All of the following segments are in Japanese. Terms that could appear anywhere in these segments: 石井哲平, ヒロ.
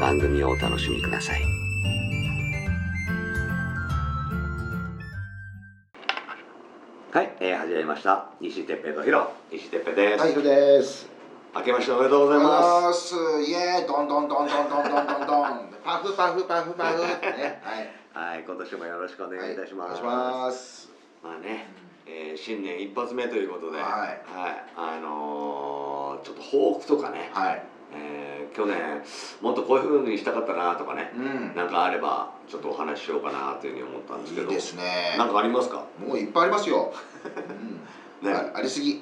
番組をお楽しみください。はい、始まりました。石井哲平とヒロ、石井哲平です。はい、ヒロです。明けましておめでとうございます。イエーイ、どんどんどんどんどんどんどんどん、パフパフパフパフってね。はい、はい、今年もよろしくお願いいたします。はい、お願いします。まあね、新年一発目ということで、はい、はい、ちょっと抱負とかね、はい、去年もっとこういう風にしたかったなとかね、うん、なんかあればちょっとお話ししようかなというふうに思ったんですけど、いいですね。なんかありますか？もういっぱいありますよ。うんね、ありすぎ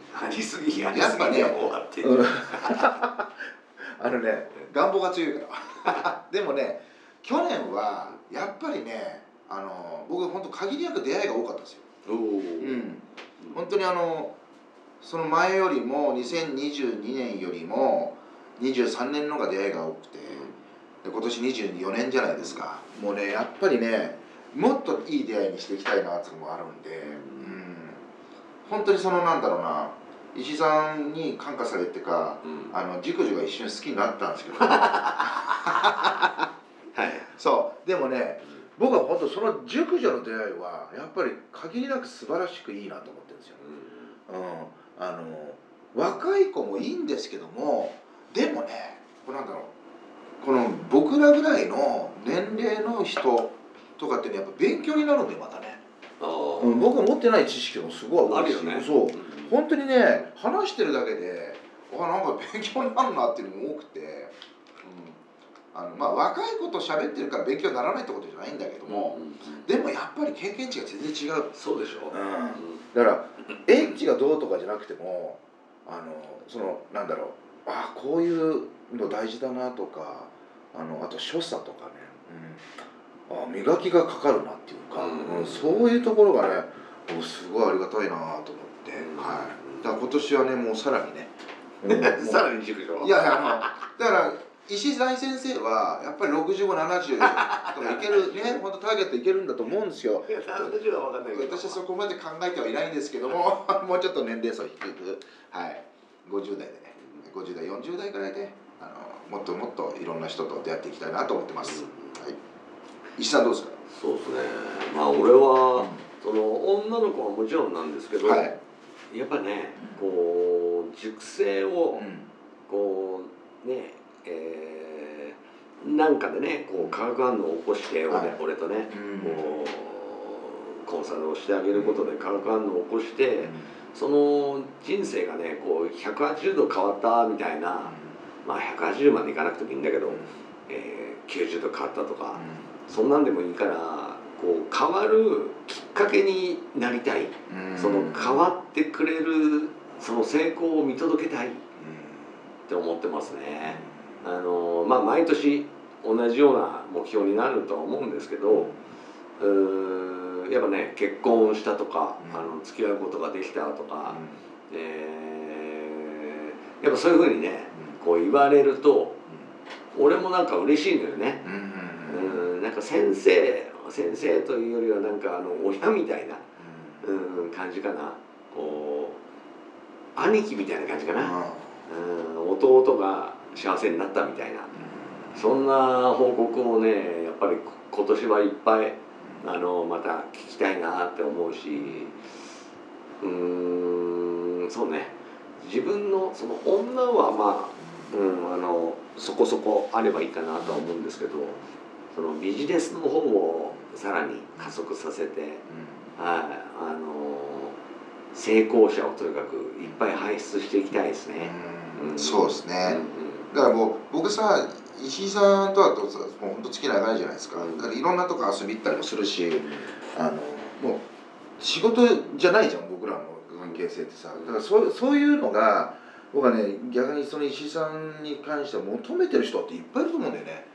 やっぱね、うん、願望が強いからでもね、去年はやっぱりね、僕本当限りなく出会いが多かったんですよ。お、うん、本当にその前よりも2022年よりも23年のが出会いが多くて、で今年24年じゃないですか。もうね、やっぱりね、もっといい出会いにしていきたいなっていうのもあるんで、うん、本当にその、なんだろうな、石井さんに感化されてか、うん、熟女が一瞬好きになったんですけど、ね、はい、そう、でもね、僕は本当その熟女の出会いはやっぱり限りなく素晴らしくいいなと思ってるんですよ、うんうん、若い子もいいんですけども、でもね、これなんだろう、この僕らぐらいの年齢の人とかってね、やっぱ勉強になるんで、またね、うん、僕持ってない知識もすごいあるし、ね、そう、うん、本当にね、話してるだけでなんか勉強になるなっていうのも多くて、うん、まあ、若い子と喋ってるから勉強にならないってことじゃないんだけども、うん、でもやっぱり経験値が全然違う。そうでしょ、うん、だからエッジがどうとかじゃなくても、その、なんだろう、あ、こういうの大事だなとか、あと所作とかね、うん、あ、磨きがかかるなっていうか、うんうん、そういうところがね、すごいありがたいなと思って、うん、はい、だから今年はね、もうさらにね、うん、さらに熟女、いやいや、だから石井大先生はやっぱり65、70とかいけるね、本当ターゲットいけるんだと思うんですよ。いや、70は分かんないけど、私はそこまで考えてはいないんですけども、もうちょっと年齢層低く、はい、50代でね、50代、40代ぐらいで、もっともっといろんな人と出会っていきたいなと思ってます、うん、はい。石さんどうですか？そうですね、まあ、俺は、うん、その女の子はもちろんなんですけど、はい、やっぱね、こう熟成を、うん、こうね、なんかでね、こう化学反応を起こして、はい、俺とね、うん、こうコンサルをしてあげることで化学反応を起こして、うん、その人生がね、こう180度変わったみたいな、うん、まあ180までいかなくてもいいんだけど、90度変わったとか、うん、そんなんでもいいから、こう変わるきっかけになりたい、その変わってくれるその成功を見届けたいって思ってますね。まあ、毎年同じような目標になるとは思うんですけど、やっぱね、結婚したとか、付き合うことができたとか、やっぱそういうふうにね、こう言われると俺もなんか嬉しいんだよね、うん、なんか先生というよりはなんか親みたいな、うん、感じかな、こう兄貴みたいな感じかな、うん、弟が幸せになったみたいな、うん、そんな報告をね、やっぱり今年はいっぱいまた聞きたいなって思うし、そうね、自分のその女はまあそこそこあればいいかなとは思うんですけど、そのビジネスの方をさらに加速させて、成功者をとにかくいっぱい輩出していきたいですね。うん、そうですね、だからもう僕さ石井さんとはもう本当付き合い長いじゃないですか。だからいろんなとこ遊び行ったりもするし、もう仕事じゃないじゃん僕らの関係性ってさ。だからそういうのが僕はね、逆にその石井さんに関しては求めてる人っていっぱいいると思うんだよね。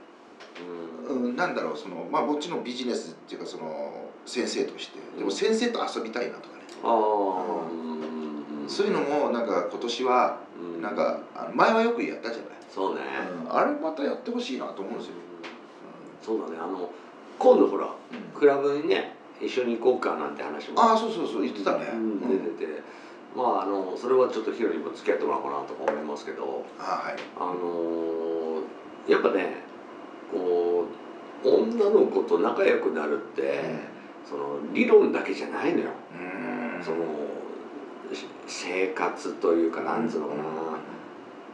なんだろう、そのまあこっちのビジネスっていうかその先生として、でも先生と遊びたいなとかね。そういうのもなんか今年はなんか前はよくやったじゃない。そうね、あれまたやってほしいなと思うんですよ。そうだね、今度ほら、クラブにね一緒に行こうかなんて話も。そう言ってたね。出てて、それはちょっとヒロにも付き合ってもらおうかなとか思いますけど。はい。やっぱね、こう女の子と仲良くなるって、その理論だけじゃないのよ。その生活というかなんつうのかな、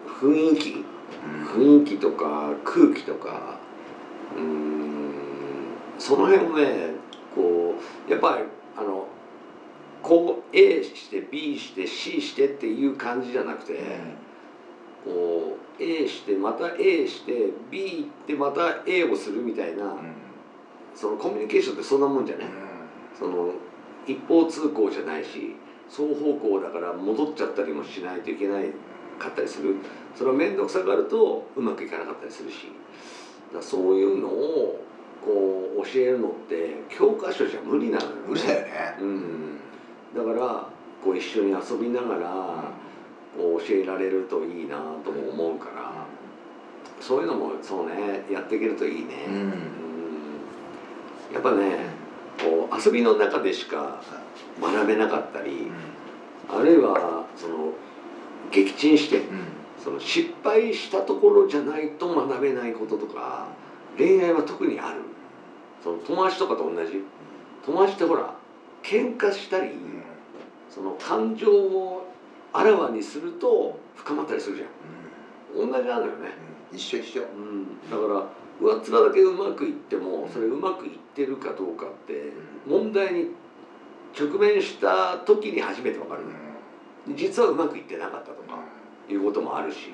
雰囲気とか空気とか、その辺をね、こうやっぱりこう A して B して C してっていう感じじゃなくて、こう A してまた A して B 行ってまた A をするみたいな、そのコミュニケーションってそんなもんじゃね、その一方通行じゃないし双方向だから戻っちゃったりもしないといけないかったりする。それは面倒くさがるとうまくいかなかったりするし、だそういうのをこう教えるのって教科書じゃ無理なのよね。無理だよね。だからこう一緒に遊びながらこう教えられるといいなとも思うから、そういうのもそうねやっていけるといいね。やっぱね、こう遊びの中でしか学べなかったり、あるいはその撃沈して、その失敗したところじゃないと学べないこととか、恋愛は特にある。その友達とかと同じ。友達ってほら喧嘩したり、その感情をあらわにすると深まったりするじゃん。同じなのよね。一緒。だから上っ面だけうまくいっても、それうまくいってるかどうかって問題に直面した時に初めて分かる。実はうまくいってなかったとかいうこともあるし、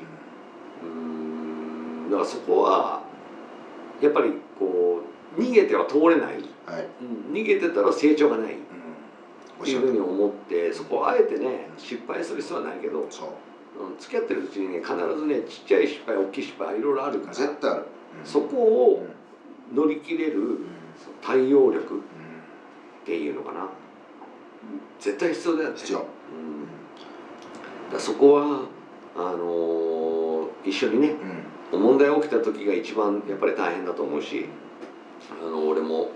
だからそこはやっぱりこう逃げては通れない、逃げてたら成長がないっていうふうに思って、そこをあえてね失敗する必要はないけど、付き合ってるうちにね必ずねちっちゃい失敗大きい失敗いろいろあるから、絶対ある。そこを乗り切れる対応力っていうのかな、絶対必要だよね。必要。だそこは一緒にね、問題が起きた時が一番やっぱり大変だと思うし、俺もこ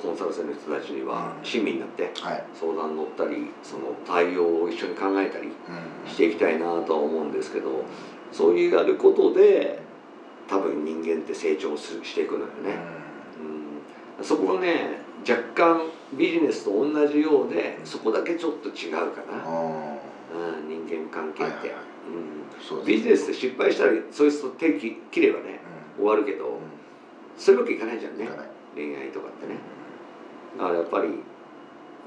うコンサル生の人たちには親身になって相談乗ったり、その対応を一緒に考えたりしていきたいなとは思うんですけど、そういうやることで多分人間って成長していくのよね。そこがね若干ビジネスと同じようで、そこだけちょっと違うかな。人間関係って、ビジネスで失敗したらそういう人手切ればね、終わるけど、そういうわけいかないじゃんね、恋愛とかってね。だからやっぱり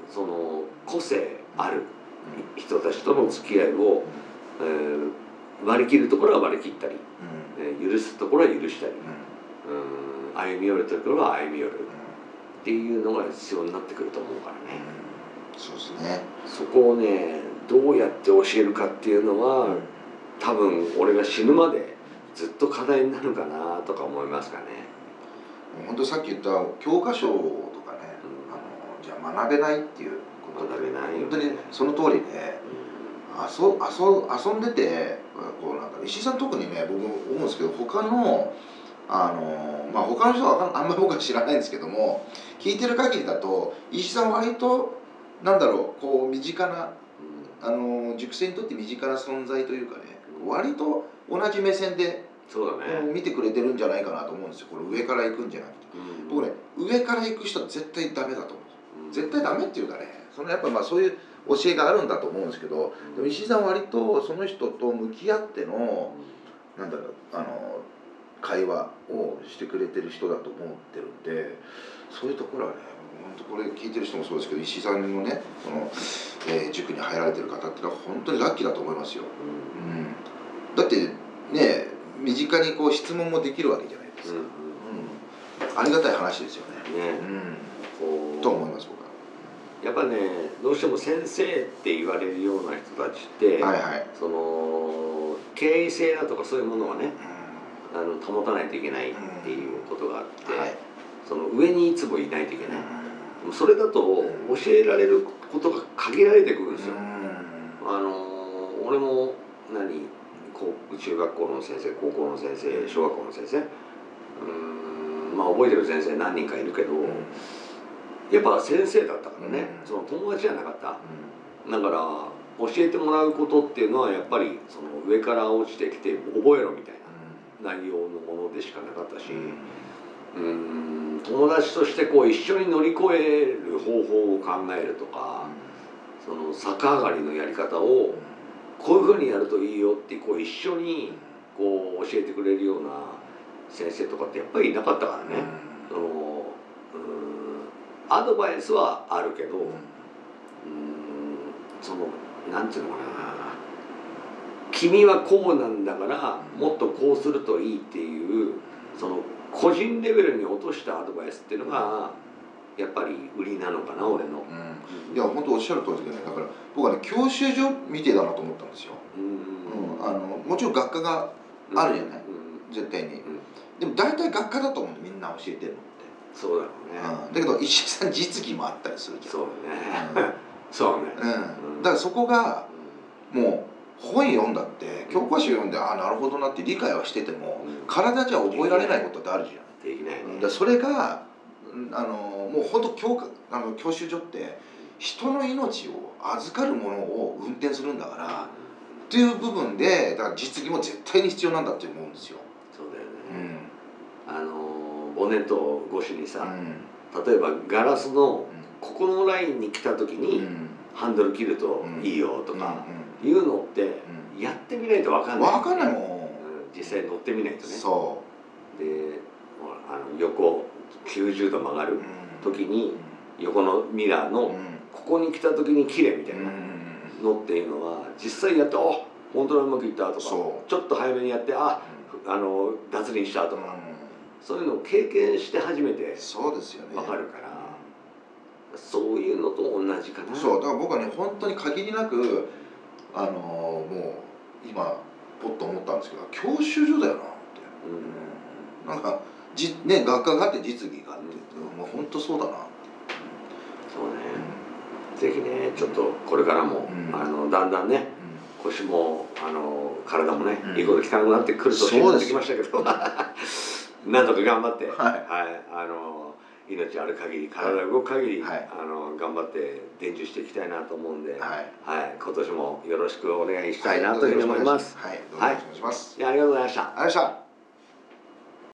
その個性ある人たちとの付き合いを、割り切るところは割り切ったり、許すところは許したり、歩み寄るところは歩み寄るっていうのが必要になってくると思うからね。そうですね。そこをねどうやって教えるかっていうのは、多分俺が死ぬまでずっと課題になるかなとか思いますかね。本当さっき言った教科書とかね、じゃあ学べないっていうことで、本当にその通りで、遊んでてこうなんか石井さん特にね僕思うんですけど、他の人はあんまり僕は知らないんですけども、聞いてる限りだと石井さんは割とこう身近な塾生にとって身近な存在というかね、割と同じ目線で見てくれてるんじゃないかなと思うんですよ。これ上から行くんじゃなくて、僕ね上から行く人は絶対ダメだと思うんですよ。絶対ダメっていうかね、そのやっぱそういう教えがあるんだと思うんですけど、でも石井さんは割とその人と向き合ってのなんだろう、会話をしてくれてる人だと思ってるんで、そういうところはね、本当これ聞いてる人もそうですけど、石井さんのね、その、塾に入られてる方ってのは本当にラッキーだと思いますよ。うん、だってね、身近にこう質問もできるわけじゃないですか。うん、ありがたい話ですよね。うん、と思います僕は。やっぱね、どうしても先生って言われるような人たちって、はいはい、その経営性だとかそういうものはね、保たないといけないっていうことがあって、はい、その上にいつもいないといけない。それだと教えられることが限られてくるんですよ。俺も何中学校の先生、高校の先生、小学校の先生、まあ覚えてる先生何人かいるけど、やっぱ先生だったからね、その友達じゃなかった。だから教えてもらうことっていうのはやっぱりその上から落ちてきて覚えろみたいな内容のものでしかなかったし、友達としてこう一緒に乗り越える方法を考えるとか、その逆上がりのやり方をこういうふうにやるといいよってこう一緒にこう教えてくれるような先生とかってやっぱりいなかったからね、そのアドバイスはあるけど、そのなんていうのかな、君はこうなんだからもっとこうするといいっていうその個人レベルに落としたアドバイスっていうのがやっぱり売りなのかな俺の、いや本当おっしゃる通りでね、だから僕はね教習所みてえだなと思ったんですよ。もちろん学科があるじゃない、絶対に、でも大体学科だと思うんでみんな教えてるのって。そうだろうね、だけど石井さん実技もあったりするじゃん。そうだね、そうね、だからそこがもう本読んだって教科書読んで、ああなるほどなって理解はしてても、体じゃ覚えられないことってあるじゃん。できないね。だからそれがもう本当教習所って人の命を預かるものを運転するんだからっていう部分で、だから実技も絶対に必要なんだって思うんですよ。そうだよね、ボンネット越しにさ、例えばガラスのここのラインに来た時に、ハンドル切るといいよとかいうのってやってみないと分かんない、分かんないもん、実際乗ってみないとね。そうで、横90度曲がる時に横のミラーのここに来た時に綺麗みたいなのっていうのは実際やって「あっ本当にうまくいった」とか、ちょっと早めにやって「あ脱輪した」とか、そういうのを経験して初めて分かるから、そういうのと同じかな。そうだから僕はね本当に限りなくもう今ポッと思ったんですけど、教習所だよなって、なんかね、学科があって実技があって、もう本当そうだな。そうね、ぜひねちょっとこれからも、だんだんね、腰も体もね、いいこと聞かなくなってくる年になってきましたけど、なんとか頑張って、命ある限り、体動く限り、頑張って伝授していきたいなと思うんで、今年もよろしくお願いしたいなというふうに思います。はい、どうもよろしくお願いします。ありがとうございました。